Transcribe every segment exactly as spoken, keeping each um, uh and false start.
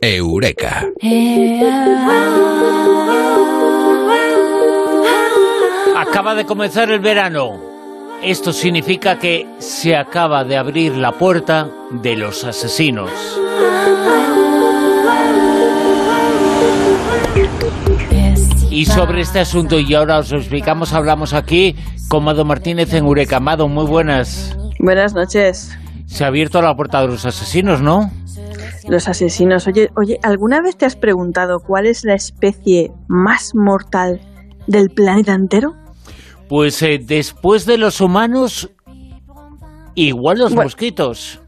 Eureka. Acaba de comenzar el verano. Esto significa que se acaba de abrir la puerta de los asesinos. Y sobre este asunto, y ahora os lo explicamos, hablamos aquí con Mado Martínez en Eureka. Mado, muy buenas. Buenas noches. Se ha abierto la puerta de los asesinos, ¿no? Los asesinos. Oye, oye, ¿alguna vez te has preguntado cuál es la especie más mortal del planeta entero? Pues eh, después de los humanos, igual los bueno, mosquitos.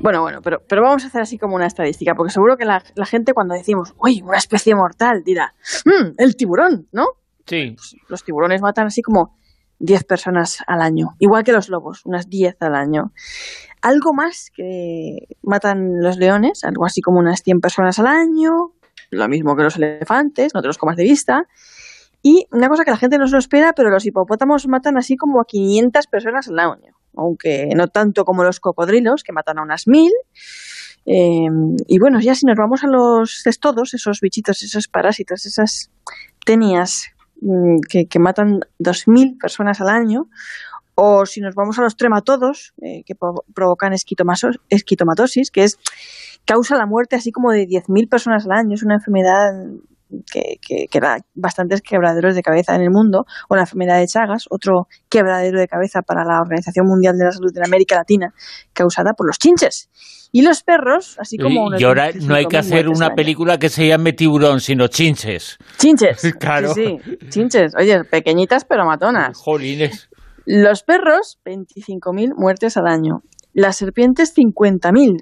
Bueno, bueno, pero, pero vamos a hacer así como una estadística, porque seguro que la, la gente cuando decimos, uy, una especie mortal, dirá, mmm, el tiburón, ¿no? Sí. Pues los tiburones matan así como diez personas al año, igual que los lobos, unas diez al año. Algo más que matan los leones, algo así como unas cien personas al año, lo mismo que los elefantes, no te los comas de vista. Y una cosa que la gente no se lo espera, pero los hipopótamos matan así como a quinientas personas al año. Aunque no tanto como los cocodrilos, que matan a unas mil. Eh, y bueno, ya si nos vamos a los cestodos, esos bichitos, esos parásitos, esas tenias mm, que, que matan dos mil personas al año, o si nos vamos a los trematodos, eh, que po- provocan esquitomatosis, que es causa la muerte así como de diez mil personas al año, es una enfermedad que, que, que da bastantes quebraderos de cabeza en el mundo, o la enfermedad de Chagas, otro quebradero de cabeza para la Organización Mundial de la Salud de la América Latina, causada por los chinches. Y los perros, así como... Y, y ahora no hay que hacer una película que se llame Tiburón, sino Chinches. Chinches, claro. Sí, sí, chinches. Oye, pequeñitas pero matonas. Jolines. Los perros, veinticinco mil muertes al año. Las serpientes, cincuenta mil.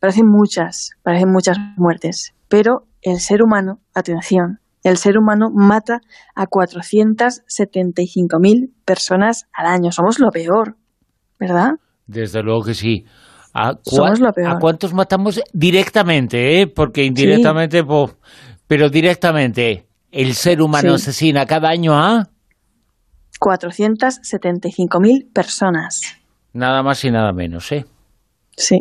Parecen muchas, parecen muchas muertes, pero... El ser humano, atención, el ser humano mata a cuatrocientas setenta y cinco mil personas al año. Somos lo peor, ¿verdad? Desde luego que sí. ¿A cua- Somos lo peor. ¿A cuántos matamos directamente? ¿eh? Porque indirectamente, sí. po- pero directamente, el ser humano sí. asesina cada año a... cuatrocientas setenta y cinco mil personas. Nada más y nada menos, ¿eh? Sí,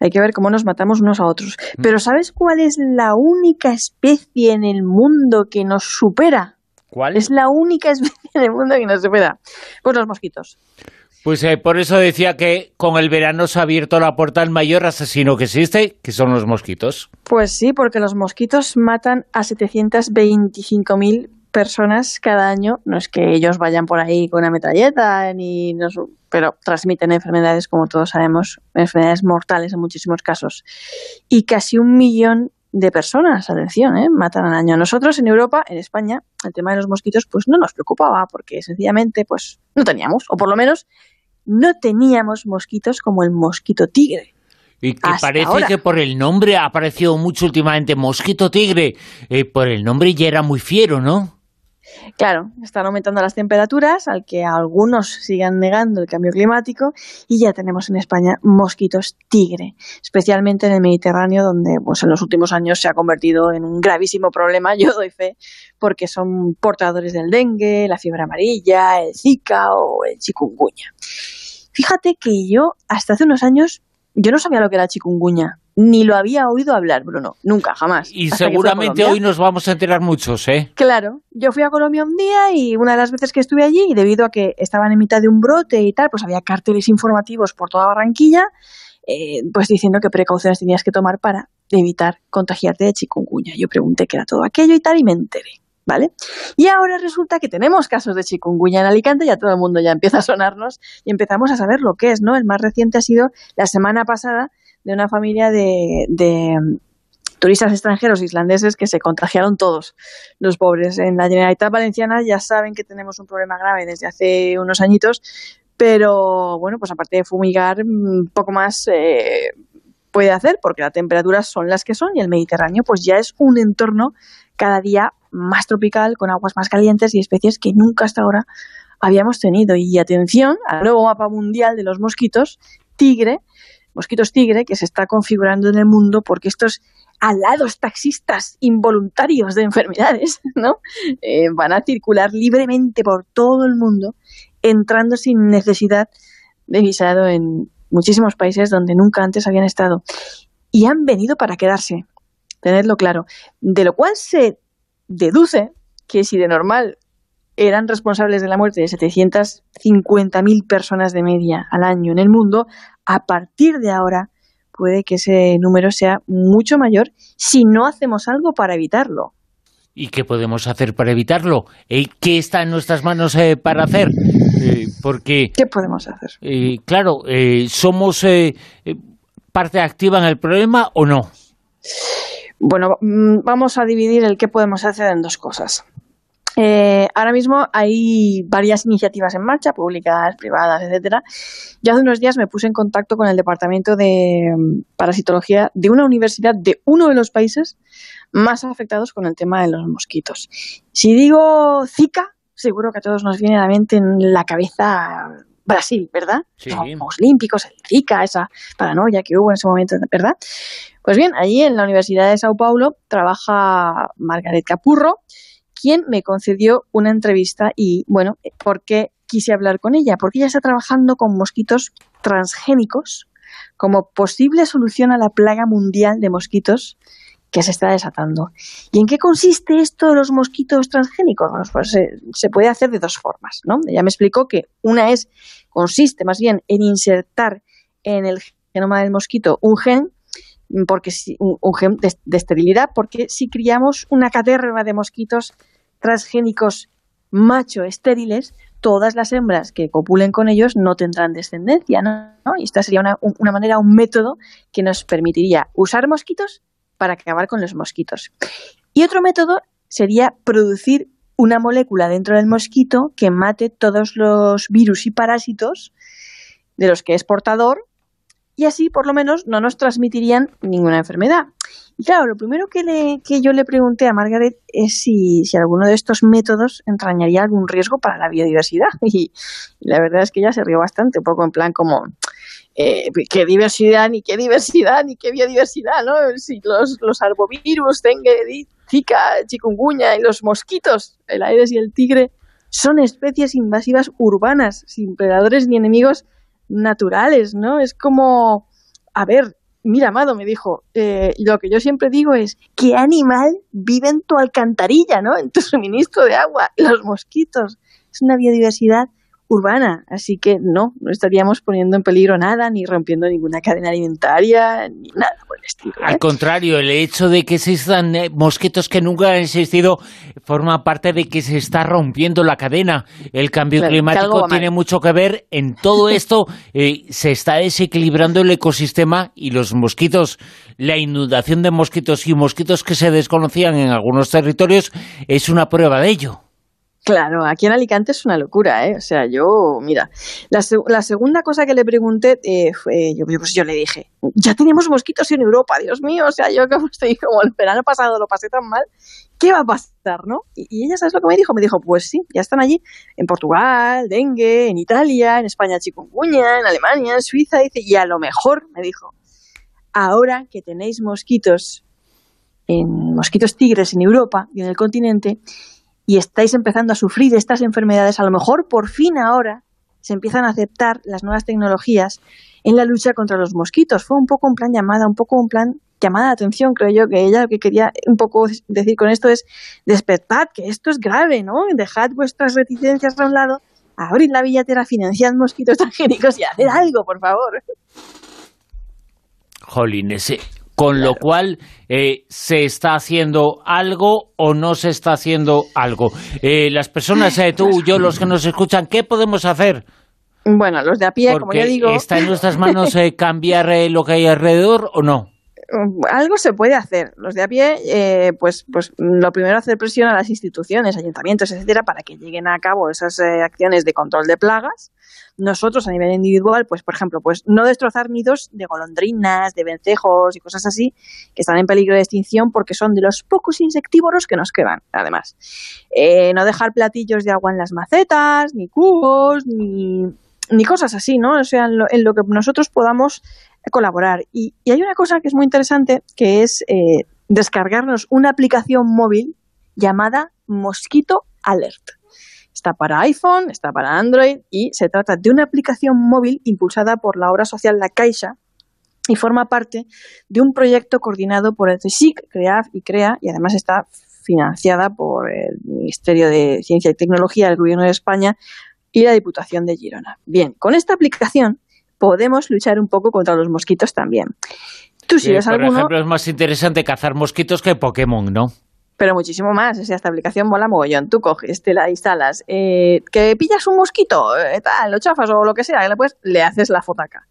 hay que ver cómo nos matamos unos a otros. Pero ¿sabes cuál es la única especie en el mundo que nos supera? ¿Cuál? Es la única especie en el mundo que nos supera. Pues los mosquitos. Pues eh, por eso decía que con el verano se ha abierto la puerta al mayor asesino que existe, que son los mosquitos. Pues sí, porque los mosquitos matan a setecientas veinticinco mil personas cada año. No es que ellos vayan por ahí con una metralleta, ni nos... pero transmiten enfermedades, como todos sabemos, enfermedades mortales en muchísimos casos. Y casi un millón de personas, atención, ¿eh? matan al año. Nosotros en Europa, en España, el tema de los mosquitos pues no nos preocupaba, porque sencillamente pues no teníamos, o por lo menos no teníamos mosquitos como el mosquito tigre. Y que Hasta parece ahora. que por el nombre ha aparecido mucho últimamente, mosquito tigre, eh, por el nombre ya era muy fiero, ¿no? Claro, están aumentando las temperaturas, al que algunos sigan negando el cambio climático, y ya tenemos en España mosquitos tigre, especialmente en el Mediterráneo, donde pues, en los últimos años se ha convertido en un gravísimo problema, yo doy fe, porque son portadores del dengue, la fiebre amarilla, el Zika o el chikungunya. Fíjate que yo, hasta hace unos años, yo no sabía lo que era chikungunya, ni lo había oído hablar, Bruno, nunca, jamás. Y seguramente hoy nos vamos a enterar muchos, ¿eh? Claro, yo fui a Colombia un día y una de las veces que estuve allí, y debido a que estaban en mitad de un brote y tal, pues había carteles informativos por toda Barranquilla, eh, pues diciendo qué precauciones tenías que tomar para evitar contagiarte de chikungunya. Yo pregunté qué era todo aquello y tal, y me enteré, ¿vale? Y ahora resulta que tenemos casos de chikungunya en Alicante, ya todo el mundo ya empieza a sonarnos y empezamos a saber lo que es, ¿no? El más reciente ha sido la semana pasada, de una familia de, de turistas extranjeros islandeses que se contagiaron todos los pobres. En la Generalitat Valenciana ya saben que tenemos un problema grave desde hace unos añitos, pero bueno, pues aparte de fumigar, poco más eh, puede hacer, porque las temperaturas son las que son y el Mediterráneo pues ya es un entorno cada día más tropical, con aguas más calientes y especies que nunca hasta ahora habíamos tenido. Y atención al nuevo mapa mundial de los mosquitos tigre, mosquitos tigre, que se está configurando en el mundo, porque estos alados taxistas involuntarios de enfermedades, ¿no? Eh, van a circular libremente por todo el mundo, entrando sin necesidad de visado en muchísimos países donde nunca antes habían estado. y han venido para quedarse, tenedlo claro. De lo cual se deduce que si de normal eran responsables de la muerte de setecientas cincuenta mil personas de media al año en el mundo, a partir de ahora puede que ese número sea mucho mayor si no hacemos algo para evitarlo. ¿Y qué podemos hacer para evitarlo? ¿Qué está en nuestras manos eh, para hacer? Eh, porque, ¿Qué podemos hacer? Eh, claro, eh, ¿somos eh, parte activa en el problema o no? Bueno, vamos a dividir el qué podemos hacer en dos cosas. Eh, ahora mismo hay varias iniciativas en marcha, públicas, privadas, etcétera. Yo hace unos días me puse en contacto con el Departamento de Parasitología de una universidad de uno de los países más afectados con el tema de los mosquitos. Si digo Zika, seguro que a todos nos viene a la mente en la cabeza Brasil, ¿verdad? Sí. Los olímpicos, el Zika, esa paranoia que hubo en ese momento, ¿verdad? Pues bien, allí en la Universidad de Sao Paulo trabaja Margaret Capurro, quien me concedió una entrevista y, bueno, ¿por qué quise hablar con ella? Porque ella está trabajando con mosquitos transgénicos como posible solución a la plaga mundial de mosquitos que se está desatando. ¿Y en qué consiste esto de los mosquitos transgénicos? Bueno, pues se, se puede hacer de dos formas, ¿no? Ella me explicó que una es, consiste más bien en insertar en el genoma del mosquito un gen, porque un, un gen de, de esterilidad, porque si criamos una caterva de mosquitos transgénicos macho estériles, todas las hembras que copulen con ellos no tendrán descendencia, ¿no? ¿No? Y esta sería una, una manera, un método que nos permitiría usar mosquitos para acabar con los mosquitos. Y otro método sería producir una molécula dentro del mosquito que mate todos los virus y parásitos de los que es portador, y así por lo menos no nos transmitirían ninguna enfermedad. Y claro, lo primero que, le, que yo le pregunté a Margaret es si, si alguno de estos métodos entrañaría algún riesgo para la biodiversidad. Y, y la verdad es que ella se rió bastante, un poco en plan como, eh, qué diversidad, ni qué diversidad, ni qué biodiversidad, ¿no? Si los, los arbovirus, dengue, zika, chikungunya y los mosquitos, el Aedes y el tigre, son especies invasivas urbanas, sin predadores ni enemigos naturales, ¿no? Es como, a ver, mira, Mado, me dijo, eh, lo que yo siempre digo es, ¿qué animal vive en tu alcantarilla, ¿no? En tu suministro de agua, los mosquitos. Es una biodiversidad urbana, así que no, no estaríamos poniendo en peligro nada, ni rompiendo ninguna cadena alimentaria, ni nada por el estilo, ¿eh? Al contrario, el hecho de que existan mosquitos que nunca han existido forma parte de que se está rompiendo la cadena. El cambio claro, climático tiene mucho que ver en todo esto. eh, se está desequilibrando el ecosistema y los mosquitos, la inundación de mosquitos y mosquitos que se desconocían en algunos territorios es una prueba de ello. Claro, aquí en Alicante es una locura, ¿eh? O sea, yo, mira, la, seg- la segunda cosa que le pregunté, eh, fue, yo, pues yo le dije, ya tenemos mosquitos en Europa, Dios mío, o sea, yo como estoy, como el verano pasado lo pasé tan mal, ¿qué va a pasar, no? Y, y ella, ¿sabes lo que me dijo? Me dijo, pues sí, ya están allí, en Portugal, dengue, en Italia, en España chikungunya, en Alemania, en Suiza, dice, y a lo mejor, me dijo, ahora que tenéis mosquitos, en, mosquitos tigres en Europa y en el continente, y estáis empezando a sufrir estas enfermedades, a lo mejor por fin ahora se empiezan a aceptar las nuevas tecnologías en la lucha contra los mosquitos. Fue un poco un plan llamada, un poco un plan llamada de atención, creo yo, que ella lo que quería un poco decir con esto es despertad, que esto es grave, ¿no? Dejad vuestras reticencias a un lado, abrid la billetera, financiad mosquitos transgénicos y haced algo, por favor. Jolín, ese... Con claro. Lo cual, eh, ¿se está haciendo algo o no se está haciendo algo? Eh, las personas, eh, tú, yo, los que nos escuchan, ¿qué podemos hacer? Bueno, los de a pie, porque como yo digo... ¿Está en nuestras manos eh, cambiar eh, lo que hay alrededor o no? Algo se puede hacer. Los de a pie, eh, pues, pues lo primero hacer presión a las instituciones, ayuntamientos, etcétera, para que lleguen a cabo esas eh, acciones de control de plagas. Nosotros a nivel individual, pues por ejemplo, pues no destrozar nidos de golondrinas, de vencejos y cosas así que están en peligro de extinción porque son de los pocos insectívoros que nos quedan. Además, eh, no dejar platillos de agua en las macetas, ni cubos, ni, ni cosas así, ¿no? O sea, en lo, en lo que nosotros podamos colaborar. Y, y hay una cosa que es muy interesante, que es eh, descargarnos una aplicación móvil llamada Mosquito Alert. Está para iPhone, está para Android y se trata de una aplicación móvil impulsada por la obra social La Caixa y forma parte de un proyecto coordinado por el C S I C, CREAF y CREA, y además está financiada por el Ministerio de Ciencia y Tecnología, el Gobierno de España y la Diputación de Girona. Bien, con esta aplicación podemos luchar un poco contra los mosquitos también. Tú si ves alguno... Por ejemplo, es más interesante cazar mosquitos que Pokémon, ¿no? Pero muchísimo más. O sea, esta aplicación mola mogollón. Tú coges, te la instalas, eh, que pillas un mosquito, eh, tal, lo chafas o lo que sea, y después le haces la fotaca.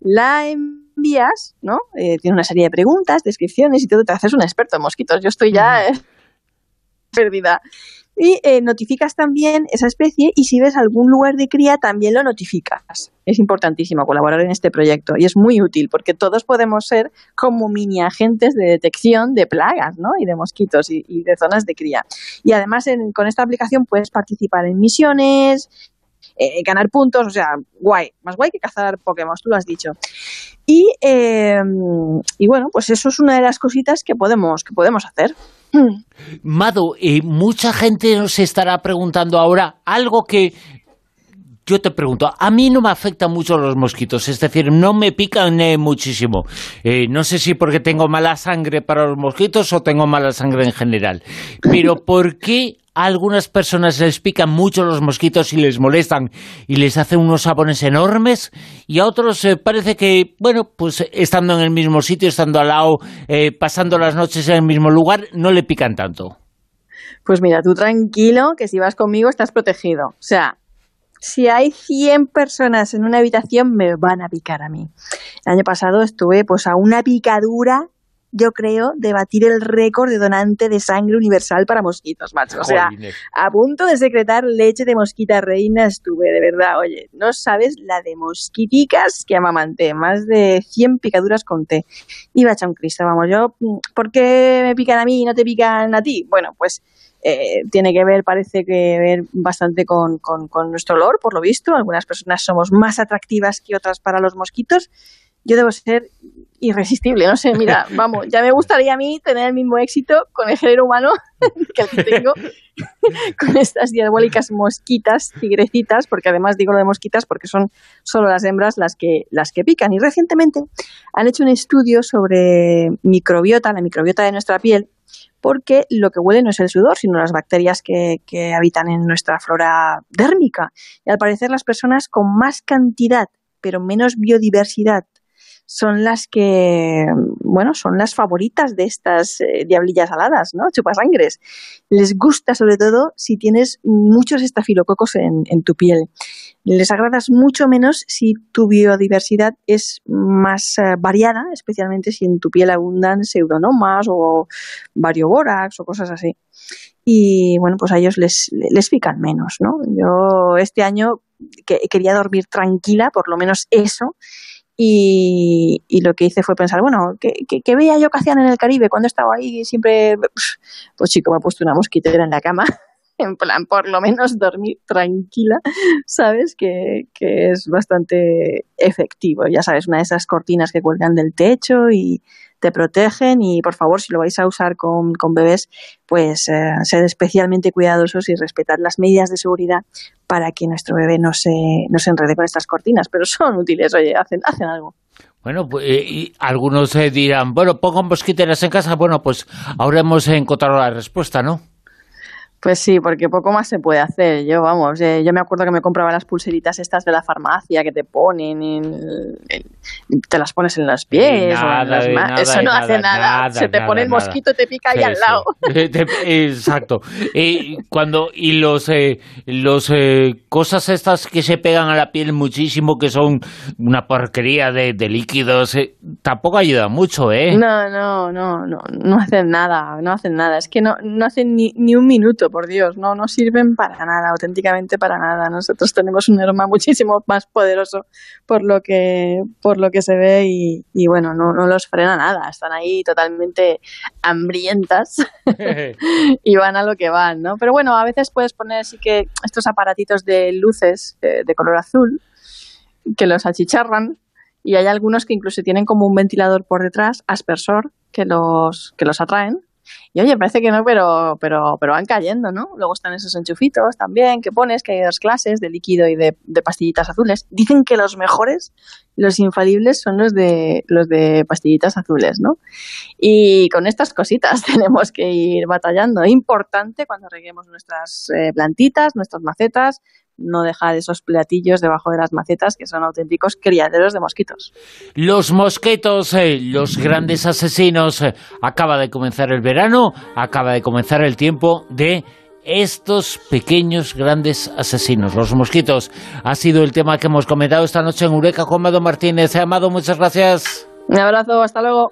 La envías, ¿no? Eh, tiene una serie de preguntas, descripciones y todo. Te haces un experto en mosquitos. Yo estoy ya... Eh, perdida. Y eh, notificas también esa especie, y si ves algún lugar de cría también lo notificas. Es importantísimo colaborar en este proyecto y es muy útil porque todos podemos ser como mini agentes de detección de plagas, ¿no? Y de mosquitos y, y de zonas de cría. Y además en, con esta aplicación puedes participar en misiones, eh, ganar puntos, o sea, guay. Más guay que cazar Pokémon, tú lo has dicho. Y, eh, y bueno, pues eso es una de las cositas que podemos, que podemos hacer. Mado, eh, mucha gente nos estará preguntando ahora algo que yo te pregunto. A mí no me afectan mucho los mosquitos, es decir, no me pican eh, muchísimo. Eh, no sé si porque tengo mala sangre para los mosquitos o tengo mala sangre en general. Pero ¿por qué a algunas personas les pican mucho los mosquitos y les molestan y les hacen unos sabones enormes? Y a otros eh, parece que, bueno, pues estando en el mismo sitio, estando al lado, eh, pasando las noches en el mismo lugar, no le pican tanto. Pues mira, tú tranquilo, que si vas conmigo estás protegido. O sea, si hay cien personas en una habitación, me van a picar a mí. El año pasado estuve pues a una picadura... yo creo, de batir el récord de donante de sangre universal para mosquitos, macho. O sea, a punto de secretar leche de mosquita reina estuve, de verdad. Oye, no sabes la de mosquiticas que amamanté. Más de cien picaduras conté. Iba hecha un Cristo, vamos. Yo, ¿por qué me pican a mí y no te pican a ti? Bueno, pues... Eh, tiene que ver, parece que ver bastante con, con, con nuestro olor, por lo visto. Algunas personas somos más atractivas que otras para los mosquitos. Yo debo ser irresistible, no sé, mira, vamos, ya me gustaría a mí tener el mismo éxito con el género humano que el que tengo con estas diabólicas mosquitas, tigrecitas, porque además digo lo de mosquitas porque son solo las hembras las que, las que pican. Y recientemente han hecho un estudio sobre microbiota, la microbiota de nuestra piel, porque lo que huele no es el sudor, sino las bacterias que, que habitan en nuestra flora dérmica. Y al parecer las personas con más cantidad, pero menos biodiversidad, son las que, bueno, son las favoritas de estas eh, diablillas aladas, ¿no? Chupasangres. Les gusta sobre todo si tienes muchos estafilococos en, en tu piel. Les agradas mucho menos si tu biodiversidad es más eh, variada, especialmente si en tu piel abundan pseudonomas o variobórax o cosas así. Y bueno, pues a ellos les, les pican menos, ¿no? Yo este año que, quería dormir tranquila, por lo menos eso. Y, y lo que hice fue pensar, bueno, ¿qué, qué, qué veía yo que hacían en el Caribe cuando estaba ahí? Siempre, pues chico, me ha puesto una mosquitera en la cama, en plan, por lo menos dormir tranquila, ¿sabes? Que, que es bastante efectivo, ya sabes, una de esas cortinas que cuelgan del techo y te protegen. Y por favor, si lo vais a usar con, con bebés, pues eh, sed especialmente cuidadosos y respetad las medidas de seguridad para que nuestro bebé no se, no se enrede con estas cortinas, pero son útiles, oye, hacen, hacen algo. Bueno, pues, y algunos dirán, bueno, pongan mosquiteras en casa. Bueno, pues ahora hemos encontrado la respuesta, ¿no? Pues sí, porque poco más se puede hacer. Yo, vamos, eh, yo me acuerdo que me compraba las pulseritas estas de la farmacia que te ponen, en, en, te las pones en los pies. Nada, o en las nada, eso no nada, hace nada. nada se te nada, pone el mosquito y te pica ahí sí, al lado. Sí. Exacto. Y cuando y los eh, los eh, cosas estas que se pegan a la piel muchísimo, que son una porquería de, de líquidos, eh, tampoco ayuda mucho, ¿eh? No, no, no, no, no hacen nada, no hacen nada. Es que no, no hacen ni, ni un minuto. Por Dios, no, no sirven para nada, auténticamente para nada. Nosotros tenemos un arma muchísimo más poderoso por lo que, por lo que se ve y, y bueno, no, no los frena nada. Están ahí totalmente hambrientas y van a lo que van, ¿no? Pero bueno, a veces puedes poner sí que estos aparatitos de luces eh, de color azul que los achicharran, y hay algunos que incluso tienen como un ventilador por detrás, aspersor, que los, que los atraen. Y oye, parece que no, pero, pero, pero van cayendo, ¿no? Luego están esos enchufitos también que pones, que hay dos clases, de líquido y de, de pastillitas azules. Dicen que los mejores, los infalibles, son los de, los de pastillitas azules, ¿no? Y con estas cositas tenemos que ir batallando. Importante cuando reguemos nuestras eh, plantitas, nuestras macetas, no dejar esos platillos debajo de las macetas, que son auténticos criaderos de mosquitos. Los mosquitos, eh, los grandes asesinos. Acaba de comenzar el verano, acaba de comenzar el tiempo de estos pequeños grandes asesinos, los mosquitos. Ha sido el tema que hemos comentado esta noche en Eureka con Mado Martínez. Amado, muchas gracias. Un abrazo, hasta luego.